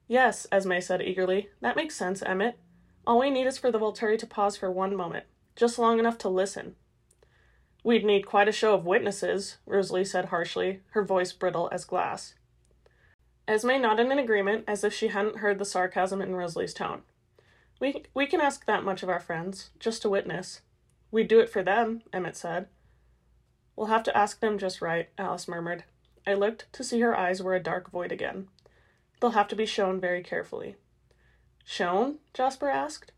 Yes, Esme said eagerly. That makes sense, Emmett. All we need is for the Volturi to pause for one moment, just long enough to listen. We'd need quite a show of witnesses, Rosalie said harshly, her voice brittle as glass. Esme nodded in agreement, as if she hadn't heard the sarcasm in Rosalie's tone. We, we can ask that much of our friends, just to witness. We'd do it for them, Emmett said. We'll have to ask them just right, Alice murmured. I looked to see her eyes were a dark void again. They'll have to be shown very carefully. Shown? Jasper asked.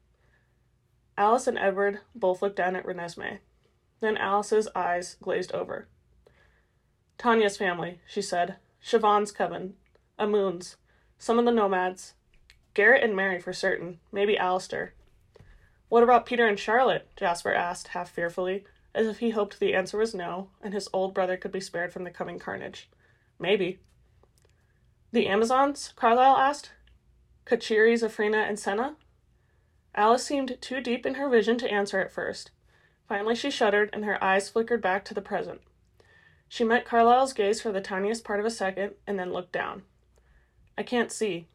Alice and Edward both looked down at Renesmee. Then Alice's eyes glazed over. Tanya's family, she said. Siobhan's coven. Amun's, some of the nomads, Garrett and Mary for certain, maybe Alistair. What about Peter and Charlotte? Jasper asked, half fearfully, as if he hoped the answer was no, and his old brother could be spared from the coming carnage. Maybe. The Amazons? Carlyle asked. Kachiris, Afrina, and Senna? Alice seemed too deep in her vision to answer at first. Finally she shuddered, and her eyes flickered back to the present. She met Carlyle's gaze for the tiniest part of a second, and then looked down. I can't see.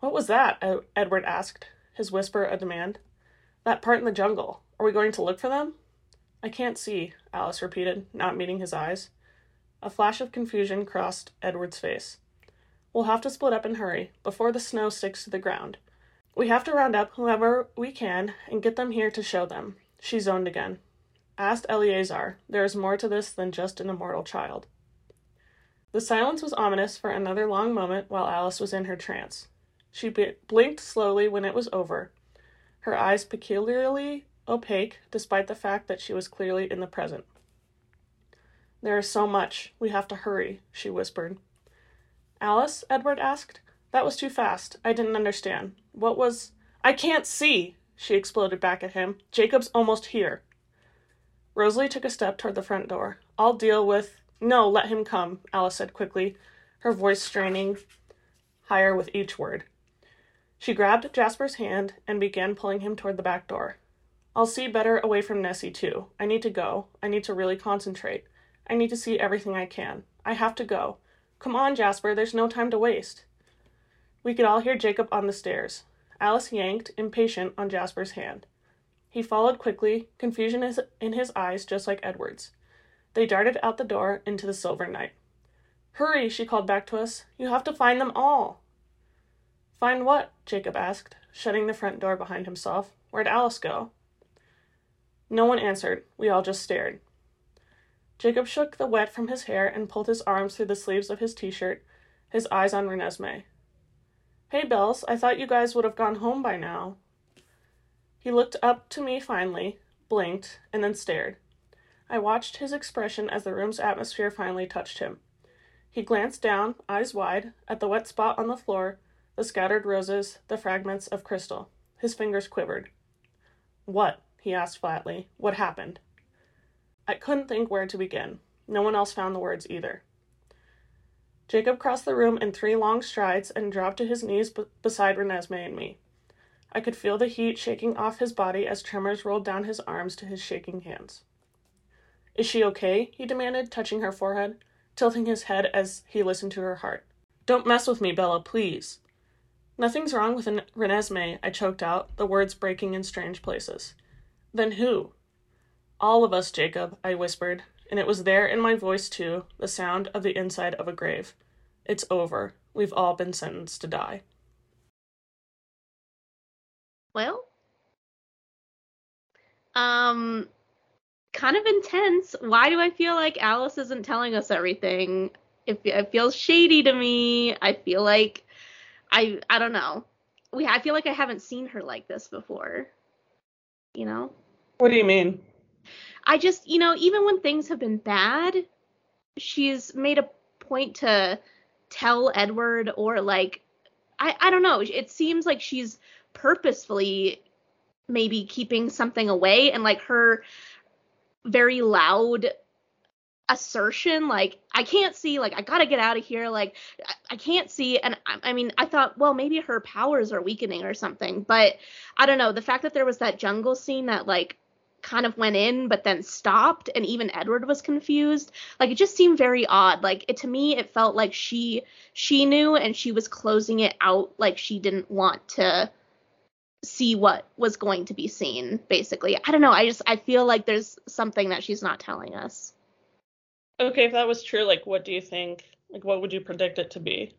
What was that? Edward asked, his whisper a demand. That part in the jungle. Are we going to look for them? I can't see, Alice repeated, not meeting his eyes. A flash of confusion crossed Edward's face. We'll have to split up and hurry, before the snow sticks to the ground. We have to round up whoever we can and get them here to show them. She zoned again. Asked Eleazar. There is more to this than just an immortal child. The silence was ominous for another long moment while Alice was in her trance. She b- blinked slowly when it was over, her eyes peculiarly opaque despite the fact that she was clearly in the present. There is so much. We have to hurry, she whispered. Alice? Edward asked. That was too fast. I didn't understand. What was... I can't see, she exploded back at him. Jacob's almost here. Rosalie took a step toward the front door. I'll deal with... No, let him come, Alice said quickly, her voice straining higher with each word. She grabbed Jasper's hand and began pulling him toward the back door. I'll see better away from Nessie, too. I need to go. I need to really concentrate. I need to see everything I can. I have to go. Come on, Jasper, there's no time to waste. We could all hear Jacob on the stairs. Alice yanked, impatient, on Jasper's hand. He followed quickly, confusion in his eyes just like Edward's. They darted out the door into the silver night. Hurry, she called back to us. You have to find them all. Find what? Jacob asked, shutting the front door behind himself. Where'd Alice go? No one answered. We all just stared. Jacob shook the wet from his hair and pulled his arms through the sleeves of his t-shirt, his eyes on Renesmee. Hey, Bells, I thought you guys would have gone home by now. He looked up to me finally, blinked, and then stared. I watched his expression as the room's atmosphere finally touched him. He glanced down, eyes wide, at the wet spot on the floor, the scattered roses, the fragments of crystal. His fingers quivered. What? He asked flatly. What happened? I couldn't think where to begin. No one else found the words either. Jacob crossed the room in three long strides and dropped to his knees b- beside Renesmee and me. I could feel the heat shaking off his body as tremors rolled down his arms to his shaking hands. Is she okay? He demanded, touching her forehead, tilting his head as he listened to her heart. Don't mess with me, Bella, please. Nothing's wrong with Renesmee, I choked out, the words breaking in strange places. Then who? All of us, Jacob, I whispered, and it was there in my voice, too, the sound of the inside of a grave. It's over. We've all been sentenced to die. Well, um... kind of intense. Why do I feel like Alice isn't telling us everything? It, it feels shady to me. I feel like I I don't know. We I feel like I haven't seen her like this before. You know? What do you mean? I just, you know, even when things have been bad, she's made a point to tell Edward, or like I I don't know. It seems like she's purposefully maybe keeping something away, and like her very loud assertion, like, I can't see, like, I gotta get out of here, like, I, I can't see, and I, I mean, I thought, well, maybe her powers are weakening or something, but I don't know, the fact that there was that jungle scene that, like, kind of went in, but then stopped, and even Edward was confused, like, it just seemed very odd, like, it, to me, it felt like she, she knew, and she was closing it out, like, she didn't want to see what was going to be seen, basically. I don't know. I just, I feel like there's something that she's not telling us. Okay, if that was true, like, what do you think? Like, what would you predict it to be?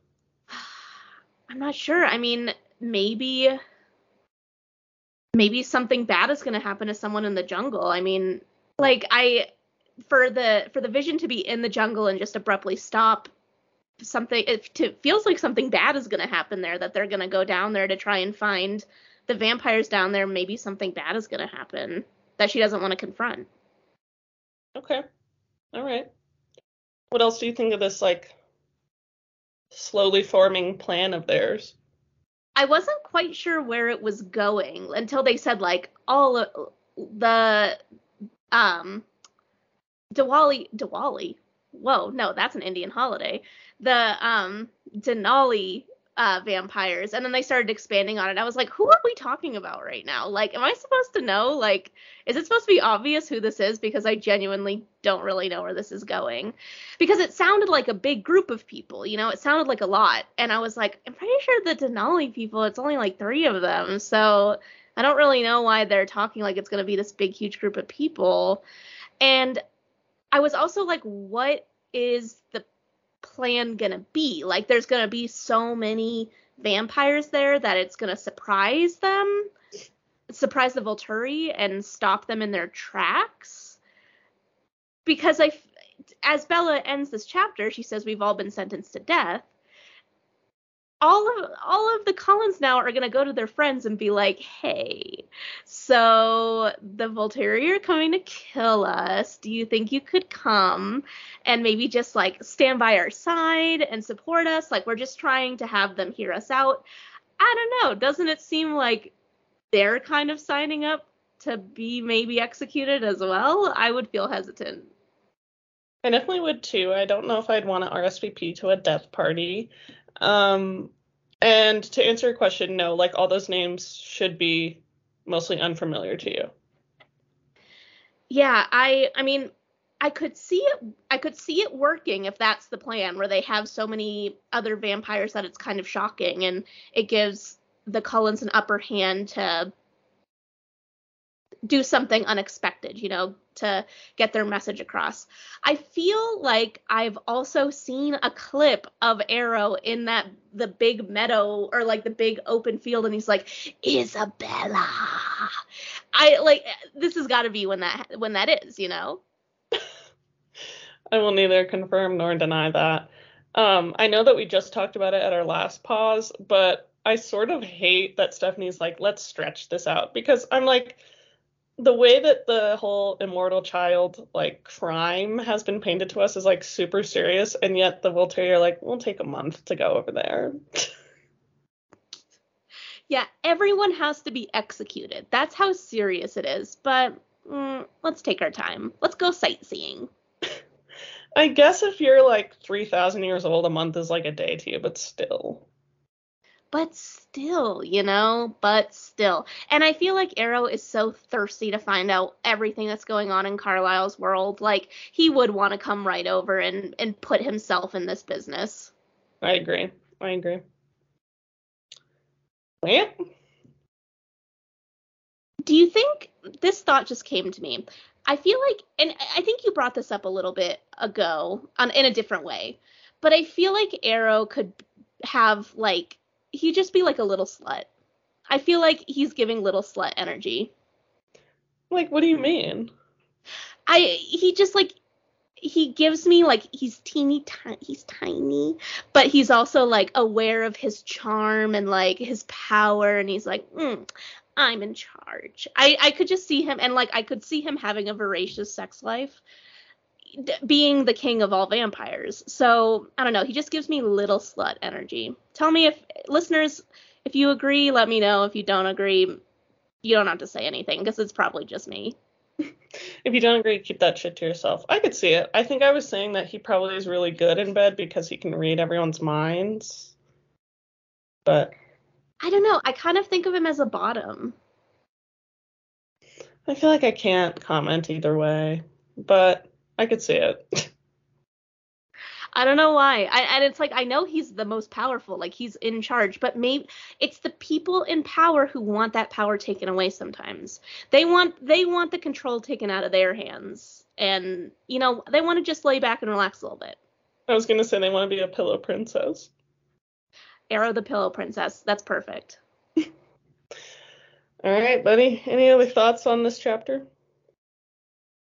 I'm not sure. I mean, maybe, maybe something bad is going to happen to someone in the jungle. I mean, like, I, for the, for the vision to be in the jungle and just abruptly stop, something, it, it feels like something bad is going to happen there, that they're going to go down there to try and find the vampires down there. Maybe something bad is going to happen that she doesn't want to confront. Okay. All right. What else do you think of this, like, slowly forming plan of theirs? I wasn't quite sure where it was going until they said, like, all the, um, Diwali, Diwali, whoa, no, that's an Indian holiday, the, um, Denali, uh, vampires, and then they started expanding on it. I was like, who are we talking about right now? Like, am I supposed to know? Like, is it supposed to be obvious who this is? Because I genuinely don't really know where this is going, because it sounded like a big group of people, you know, it sounded like a lot, and I was like, I'm pretty sure the Denali people, it's only like three of them, so I don't really know why they're talking like it's going to be this big, huge group of people. And I was also like, what is the plan gonna be? Like, there's gonna be so many vampires there that it's gonna surprise them, surprise the Volturi, and stop them in their tracks. Because I, as Bella ends this chapter, she says we've all been sentenced to death. All of all of the Collins now are gonna go to their friends and be like, hey, so the Volturi are coming to kill us. Do you think you could come and maybe just, like, stand by our side and support us? Like, we're just trying to have them hear us out. I don't know. Doesn't it seem like they're kind of signing up to be maybe executed as well? I would feel hesitant. I definitely would too. I don't know if I'd want to R S V P to a death party. Um, and to answer your question, no, like, all those names should be mostly unfamiliar to you. Yeah, I, I mean, I could see it, I could see it working if that's the plan, where they have so many other vampires that it's kind of shocking, and it gives the Cullens an upper hand to do something unexpected, you know, to get their message across. I feel like I've also seen a clip of Arrow in that the big meadow, or like the big open field, and he's like, Isabella. I like, this has got to be when that when that is, you know. I will neither confirm nor deny that. Um, I know that we just talked about it at our last pause, but I sort of hate that Stephanie's like, let's stretch this out, because I'm like, the way that the whole immortal child, like, crime has been painted to us is, like, super serious, and yet the Volturi are like, we'll take a month to go over there. Yeah, everyone has to be executed. That's how serious it is, but mm, let's take our time. Let's go sightseeing. I guess if you're, like, three thousand years old, a month is, like, a day to you, but still. But still, you know, but still. And I feel like Arrow is so thirsty to find out everything that's going on in Carlisle's world. Like, he would want to come right over and, and put himself in this business. I agree. I agree. Yeah. Do you think, this thought just came to me, I feel like, and I think you brought this up a little bit ago on, in a different way, but I feel like Arrow could have, like, he'd just be like a little slut. I feel like he's giving little slut energy. Like, what do you mean? I he just like he gives me like he's teeny tiny, he's tiny, but he's also like aware of his charm and like his power, and he's like, mm, I'm in charge. I I could just see him, and like I could see him having a voracious sex life, d- being the king of all vampires. So I don't know. He just gives me little slut energy. Tell me if, listeners, if you agree, let me know. If you don't agree, you don't have to say anything, because it's probably just me. If you don't agree, keep that shit to yourself. I could see it. I think I was saying that he probably is really good in bed because he can read everyone's minds. But I don't know. I kind of think of him as a bottom. I feel like I can't comment either way, but I could see it. I don't know why. I, and it's like, I know he's the most powerful, like he's in charge, but maybe it's the people in power who want that power taken away sometimes. They want they want the control taken out of their hands. And, you know, they want to just lay back and relax a little bit. I was going to say they want to be a pillow princess. Arrow the pillow princess. That's perfect. All right, buddy. Any other thoughts on this chapter?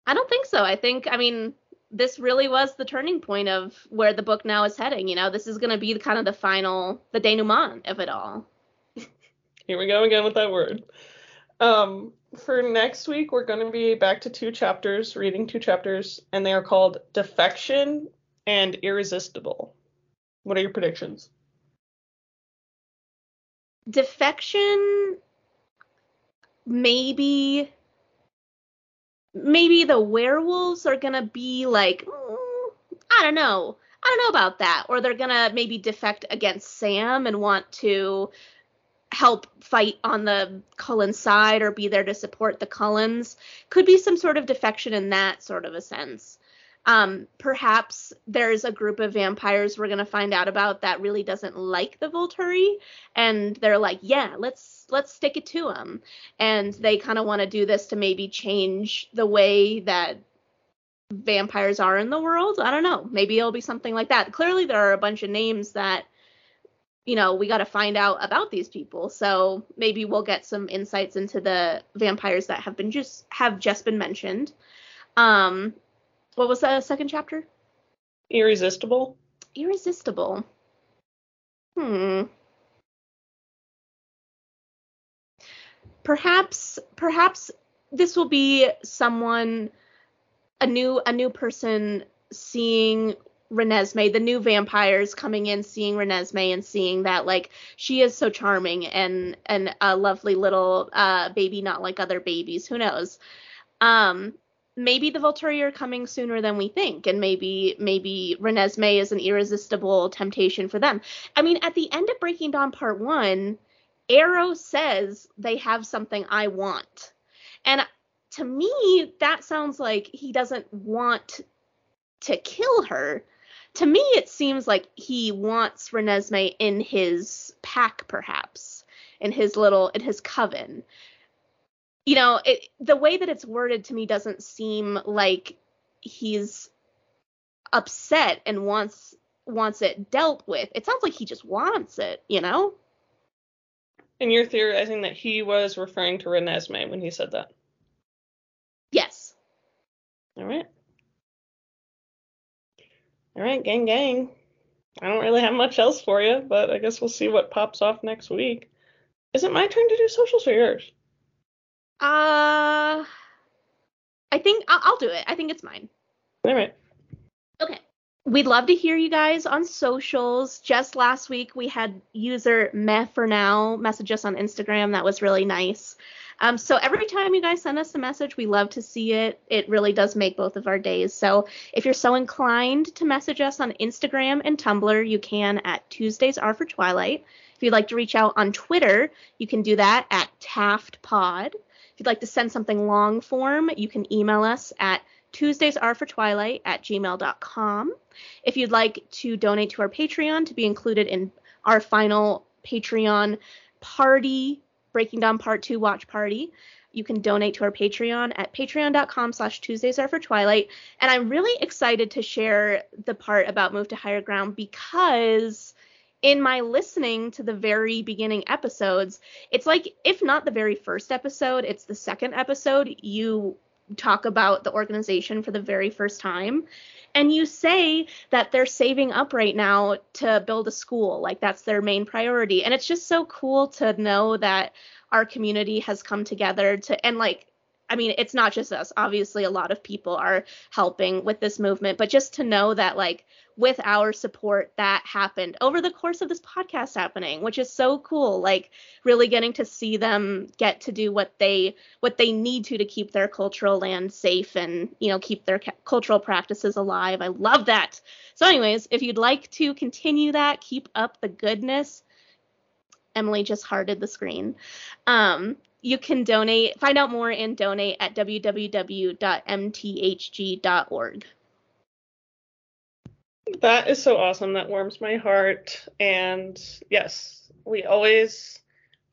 I don't think so. I think, I mean, this really was the turning point of where the book now is heading. You know, this is going to be the, kind of the final, the denouement of it all. Here we go again with that word. Um, for next week, we're going to be back to two chapters, reading two chapters, and they are called Defection and Irresistible. What are your predictions? Defection, maybe... Maybe the werewolves are going to be like, mm, I don't know. I don't know about that. Or they're going to maybe defect against Sam and want to help fight on the Cullen side or be there to support the Cullens. Could be some sort of defection in that sort of a sense. Um, perhaps there's a group of vampires we're going to find out about that really doesn't like the Volturi. And they're like, yeah, let's. let's stick it to them. And they kind of want to do this to maybe change the way that vampires are in the world. I don't know. Maybe it'll be something like that. Clearly there are a bunch of names that, you know, we got to find out about these people. So maybe we'll get some insights into the vampires that have been just, have just been mentioned. Um, what was the second chapter? Irresistible. Irresistible. Hmm. Perhaps, perhaps this will be someone, a new, a new person seeing Renesmee, the new vampires coming in, seeing Renesmee and seeing that like she is so charming and and a lovely little uh, baby, not like other babies. Who knows? Um, maybe the Volturi are coming sooner than we think, and maybe maybe Renesmee is an irresistible temptation for them. I mean, at the end of Breaking Dawn Part One, Arrow says they have something I want. And to me, that sounds like he doesn't want to kill her. To me, it seems like he wants Renesmee in his pack, perhaps, in his little, in his coven. You know, it, the way that it's worded to me doesn't seem like he's upset and wants wants it dealt with. It sounds like he just wants it, you know? And you're theorizing that he was referring to Renesmee when he said that? Yes. All right. All right, gang, gang. I don't really have much else for you, but I guess we'll see what pops off next week. Is it my turn to do socials or yours? Uh, I think I'll, I'll do it. I think it's mine. All right. Okay. We'd love to hear you guys on socials. Just last week, we had user meh for now message us on Instagram. That was really nice. Um, so every time you guys send us a message, we love to see it. It really does make both of our days. So if you're so inclined to message us on Instagram and Tumblr, you can at Tuesdays Are for Twilight. If you'd like to reach out on Twitter, you can do that at TaftPod. If you'd like to send something long form, you can email us at Tuesdays Are for Twilight at gmail dot com. If you'd like to donate to our Patreon to be included in our final Patreon party, Breaking Dawn Part two watch party, you can donate to our Patreon at patreon.com slash Tuesdays Are for Twilight. And I'm really excited to share the part about Move to Higher Ground because in my listening to the very beginning episodes, it's like, if not the very first episode, it's the second episode, you talk about the organization for the very first time. And you say that they're saving up right now to build a school, like that's their main priority. And it's just so cool to know that our community has come together to, and like, I mean, it's not just us, obviously a lot of people are helping with this movement, but just to know that like with our support that happened over the course of this podcast happening, which is so cool, like really getting to see them get to do what they, what they need to, to keep their cultural land safe and, you know, keep their ca- cultural practices alive. I love that. So anyways, if you'd like to continue that, keep up the goodness. Emily just hearted the screen. Um, You can donate, find out more and donate at w w w dot m t h g dot org. That is so awesome. That warms my heart. And yes, we always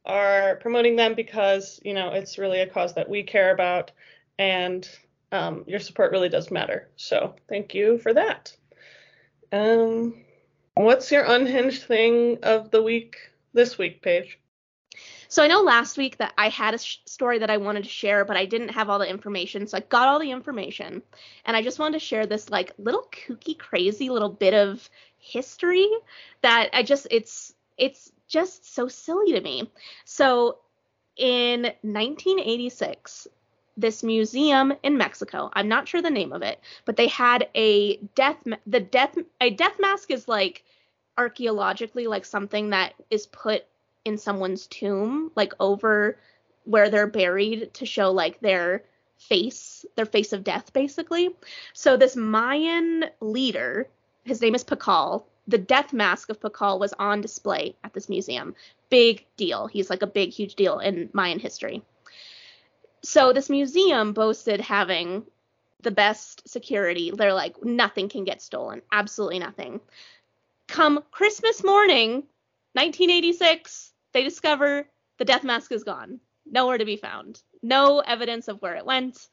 are promoting them because, you know, it's really a cause that we care about, and um, your support really does matter. So thank you for that. Um, what's your unhinged thing of the week this week, Paige? So I know last week that I had a sh- story that I wanted to share, but I didn't have all the information. So I got all the information, and I just wanted to share this like little kooky, crazy little bit of history that I just, it's, it's just so silly to me. So in nineteen eighty-six, this museum in Mexico, I'm not sure the name of it, but they had a death, ma- the death, a death mask is like archaeologically like something that is put in someone's tomb, like over where they're buried to show like their face, their face of death, basically. So this Mayan leader, his name is Pakal. The death mask of Pakal was on display at this museum. Big deal. He's like a big, huge deal in Mayan history. So this museum boasted having the best security. They're like, nothing can get stolen. Absolutely nothing. Come Christmas morning, nineteen eighty-six, they discover the death mask is gone. Nowhere to be found. No evidence of where it went.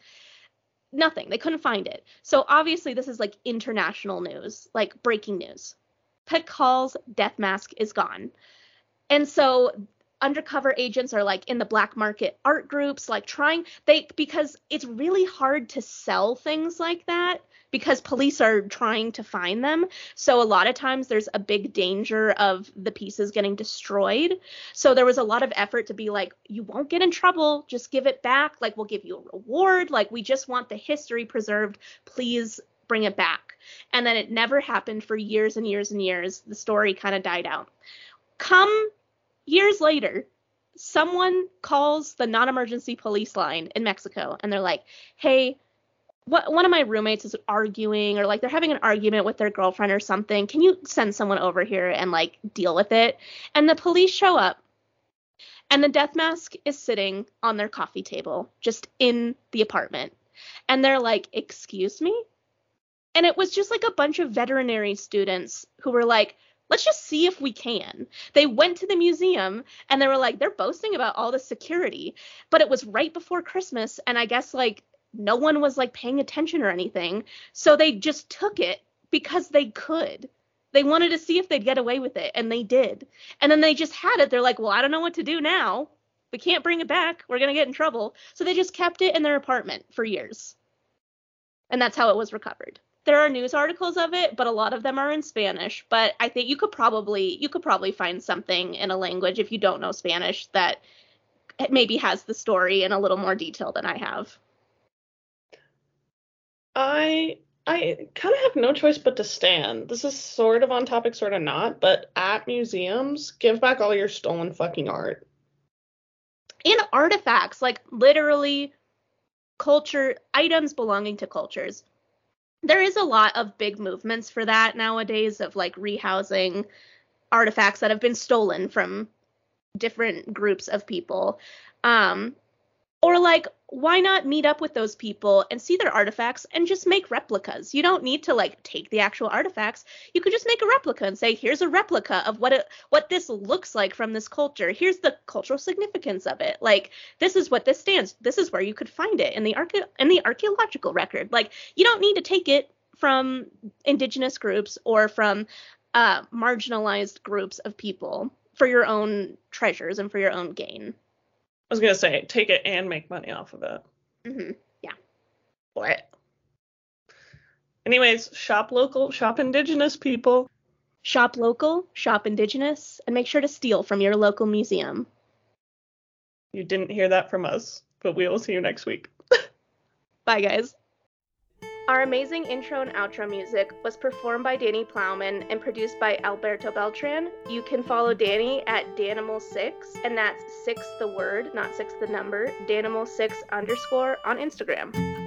Nothing. They couldn't find it. So obviously this is like international news, like breaking news. Pakal's death mask is gone. And so undercover agents are like in the black market art groups, like trying they because it's really hard to sell things like that because police are trying to find them. So a lot of times there's a big danger of the pieces getting destroyed. So there was a lot of effort to be like, you won't get in trouble. Just give it back. Like, we'll give you a reward. Like, we just want the history preserved. Please bring it back. And then it never happened for years and years and years. The story kind of died out. Come years later, someone calls the non-emergency police line in Mexico, and they're like, hey, What, one of my roommates is arguing, or like they're having an argument with their girlfriend or something. Can you send someone over here and like deal with it? And the police show up, and the death mask is sitting on their coffee table just in the apartment. And they're like, excuse me? And it was just like a bunch of veterinary students who were like, let's just see if we can. They went to the museum, and they were like, they're boasting about all the security, but it was right before Christmas. And I guess like no one was like paying attention or anything. So they just took it because they could. They wanted to see if they'd get away with it. And they did. And then they just had it. They're like, well, I don't know what to do now. We can't bring it back. We're going to get in trouble. So they just kept it in their apartment for years. And that's how it was recovered. There are news articles of it, but a lot of them are in Spanish. But I think you could probably you could probably find something in a language, if you don't know Spanish, that maybe has the story in a little more detail than I have. I I kind of have no choice but to stand. This is sort of on topic, sort of not, but at museums, give back all your stolen fucking art. And artifacts, like literally culture, items belonging to cultures. There is a lot of big movements for that nowadays of like rehousing artifacts that have been stolen from different groups of people. Um, or like, why not meet up with those people and see their artifacts and just make replicas? You don't need to like take the actual artifacts. You could just make a replica and say, here's a replica of what it, what this looks like from this culture. Here's the cultural significance of it. Like, this is what this stands. This is where you could find it in the arche- in the archaeological record. Like, you don't need to take it from indigenous groups or from uh, marginalized groups of people for your own treasures and for your own gain. I was going to say, take it and make money off of it. Mm-hmm. Yeah. What? Anyways, shop local, shop indigenous, people. Shop local, shop indigenous, and make sure to steal from your local museum. You didn't hear that from us, but we will see you next week. Bye, guys. Our amazing intro and outro music was performed by Danny Plowman and produced by Alberto Beltran. You can follow Danny at Danimal six, and that's six the word, not six the number, Danimal six underscore on Instagram.